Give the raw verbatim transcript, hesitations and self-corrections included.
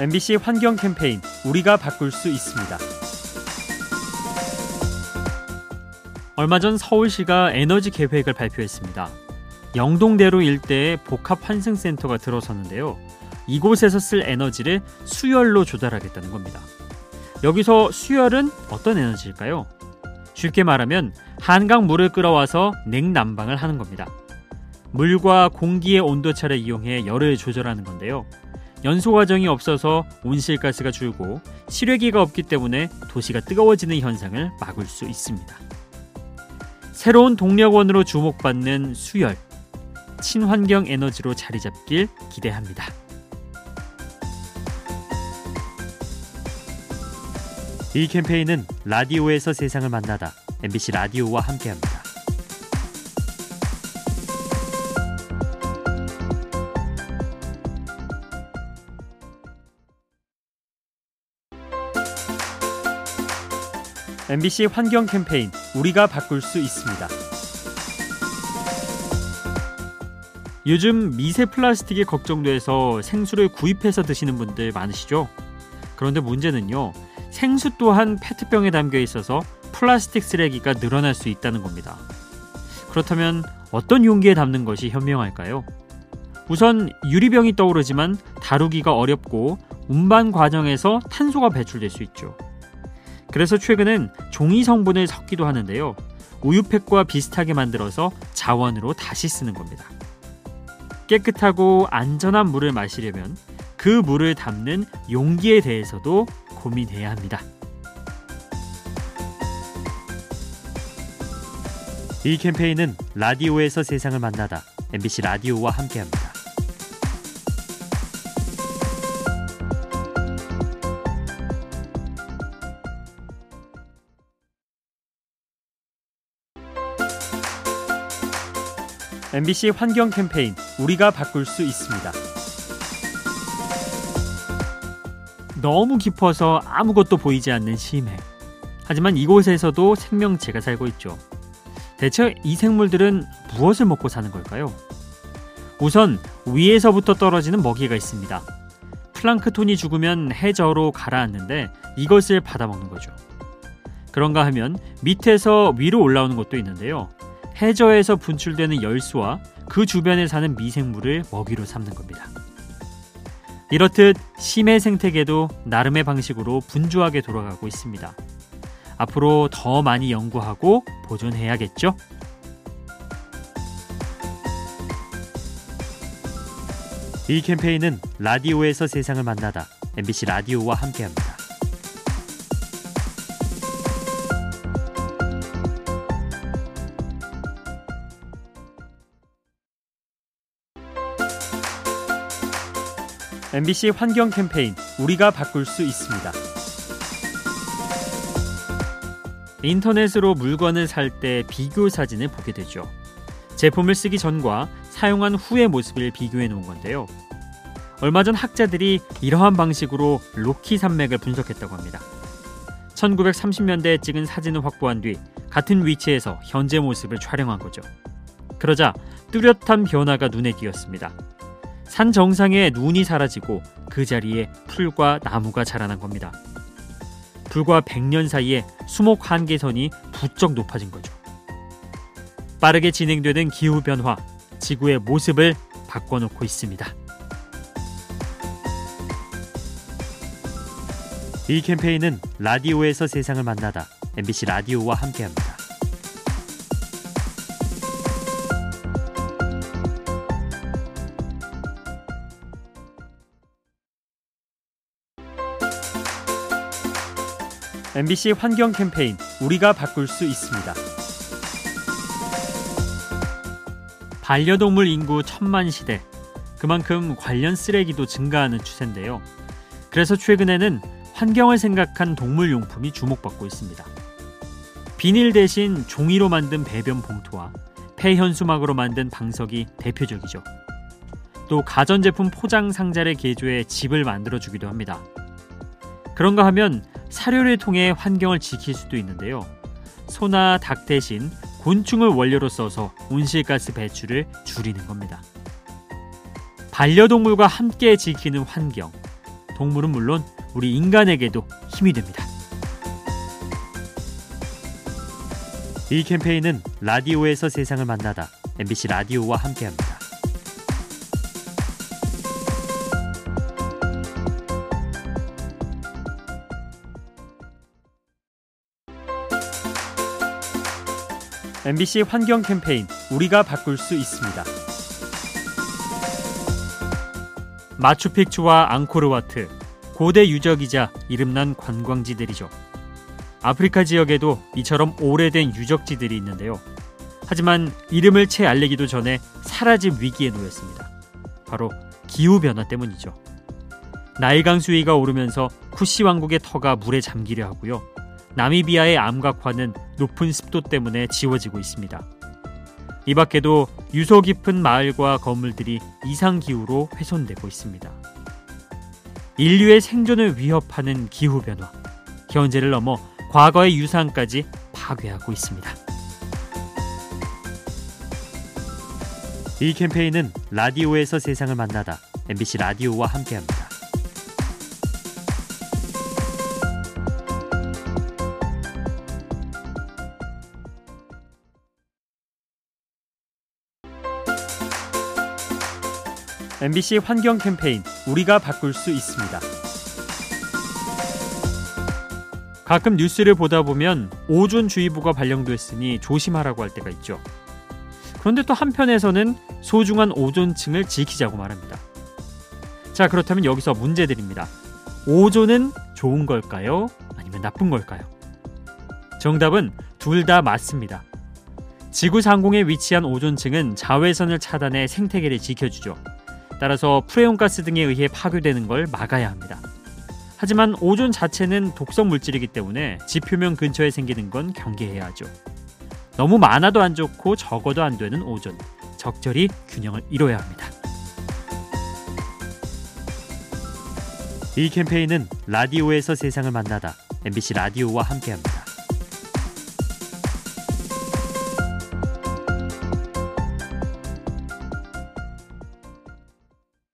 엠비씨 환경 캠페인 우리가 바꿀 수 있습니다. 얼마 전 서울시가 에너지 계획을 발표했습니다. 영동대로 일대에 복합환승센터가 들어섰는데요. 이곳에서 쓸 에너지를 수열로 조달하겠다는 겁니다. 여기서 수열은 어떤 에너지일까요? 쉽게 말하면 한강 물을 끌어와서 냉난방을 하는 겁니다. 물과 공기의 온도차를 이용해 열을 조절하는 건데요. 연소 과정이 없어서 온실가스가 줄고 실외기가 없기 때문에 도시가 뜨거워지는 현상을 막을 수 있습니다. 새로운 동력원으로 주목받는 수열, 친환경 에너지로 자리 잡길 기대합니다. 이 캠페인은 라디오에서 세상을 만나다 엠비씨 라디오와 함께합니다. 엠비씨 환경 캠페인 우리가 바꿀 수 있습니다. 요즘 미세 플라스틱이 걱정돼서 생수를 구입해서 드시는 분들 많으시죠? 그런데 문제는요, 생수 또한 페트병에 담겨 있어서 플라스틱 쓰레기가 늘어날 수 있다는 겁니다. 그렇다면 어떤 용기에 담는 것이 현명할까요? 우선 유리병이 떠오르지만 다루기가 어렵고 운반 과정에서 탄소가 배출될 수 있죠. 그래서 최근엔 종이 성분을 섞기도 하는데요. 우유팩과 비슷하게 만들어서 자원으로 다시 쓰는 겁니다. 깨끗하고 안전한 물을 마시려면 그 물을 담는 용기에 대해서도 고민해야 합니다. 이 캠페인은 라디오에서 세상을 만나다 엠비씨 라디오와 함께합니다. 엠비씨 환경 캠페인 우리가 바꿀 수 있습니다. 너무 깊어서 아무것도 보이지 않는 심해. 하지만 이곳에서도 생명체가 살고 있죠. 대체 이 생물들은 무엇을 먹고 사는 걸까요? 우선 위에서부터 떨어지는 먹이가 있습니다. 플랑크톤이 죽으면 해저로 가라앉는데 이것을 받아먹는 거죠. 그런가 하면 밑에서 위로 올라오는 것도 있는데요. 해저에서 분출되는 열수와 그 주변에 사는 미생물을 먹이로 삼는 겁니다. 이렇듯 심해 생태계도 나름의 방식으로 분주하게 돌아가고 있습니다. 앞으로 더 많이 연구하고 보존해야겠죠? 이 캠페인은 라디오에서 세상을 만나다 엠비씨 라디오와 함께합니다. 엠비씨 환경 캠페인 우리가 바꿀 수 있습니다. 인터넷으로 물건을 살 때 비교 사진을 보게 되죠. 제품을 쓰기 전과 사용한 후의 모습을 비교해 놓은 건데요. 얼마 전 학자들이 이러한 방식으로 로키 산맥을 분석했다고 합니다. 천구백삼십년대에 찍은 사진을 확보한 뒤 같은 위치에서 현재 모습을 촬영한 거죠. 그러자 뚜렷한 변화가 눈에 띄었습니다. 산 정상에 눈이 사라지고 그 자리에 풀과 나무가 자라난 겁니다. 불과 백년 사이에 수목 한계선이 부쩍 높아진 거죠. 빠르게 진행되는 기후변화, 지구의 모습을 바꿔놓고 있습니다. 이 캠페인은 라디오에서 세상을 만나다 엠비씨 라디오와 함께합니다. 엠비씨 환경 캠페인 우리가 바꿀 수 있습니다. 반려동물 인구 천만 시대, 그만큼 관련 쓰레기도 증가하는 추세인데요. 그래서 최근에는 환경을 생각한 동물용품이 주목받고 있습니다. 비닐 대신 종이로 만든 배변 봉투와 폐현수막으로 만든 방석이 대표적이죠. 또 가전제품 포장 상자를 개조해 집을 만들어주기도 합니다. 그런가 하면 사료를 통해 환경을 지킬 수도 있는데요. 소나 닭 대신 곤충을 원료로 써서 온실가스 배출을 줄이는 겁니다. 반려동물과 함께 지키는 환경, 동물은 물론 우리 인간에게도 힘이 됩니다. 이 캠페인은 라디오에서 세상을 만나다 엠비씨 라디오와 함께합니다. 엠비씨 환경 캠페인 우리가 바꿀 수 있습니다. 마추픽추와 앙코르와트, 고대 유적이자 이름난 관광지들이죠. 아프리카 지역에도 이처럼 오래된 유적지들이 있는데요. 하지만 이름을 채 알리기도 전에 사라짐 위기에 놓였습니다. 바로 기후변화 때문이죠. 나일강 수위가 오르면서 쿠시 왕국의 터가 물에 잠기려 하고요. 나미비아의 암각화는 높은 습도 때문에 지워지고 있습니다. 이 밖에도 유서 깊은 마을과 건물들이 이상기후로 훼손되고 있습니다. 인류의 생존을 위협하는 기후변화, 현재를 넘어 과거의 유산까지 파괴하고 있습니다. 이 캠페인은 라디오에서 세상을 만나다 엠비씨 라디오와 함께합니다. 엠비씨 환경 캠페인 우리가 바꿀 수 있습니다. 가끔 뉴스를 보다 보면 오존주의보가 발령됐으니 조심하라고 할 때가 있죠. 그런데 또 한편에서는 소중한 오존층을 지키자고 말합니다. 자, 그렇다면 여기서 문제드립니다. 오존은 좋은 걸까요? 아니면 나쁜 걸까요? 정답은 둘 다 맞습니다. 지구 상공에 위치한 오존층은 자외선을 차단해 생태계를 지켜주죠. 따라서 프레온가스 등에 의해 파괴되는 걸 막아야 합니다. 하지만 오존 자체는 독성 물질이기 때문에 지표면 근처에 생기는 건 경계해야 하죠. 너무 많아도 안 좋고 적어도 안 되는 오존, 적절히 균형을 이뤄야 합니다. 이 캠페인은 라디오에서 세상을 만나다 엠비씨 라디오와 함께합니다.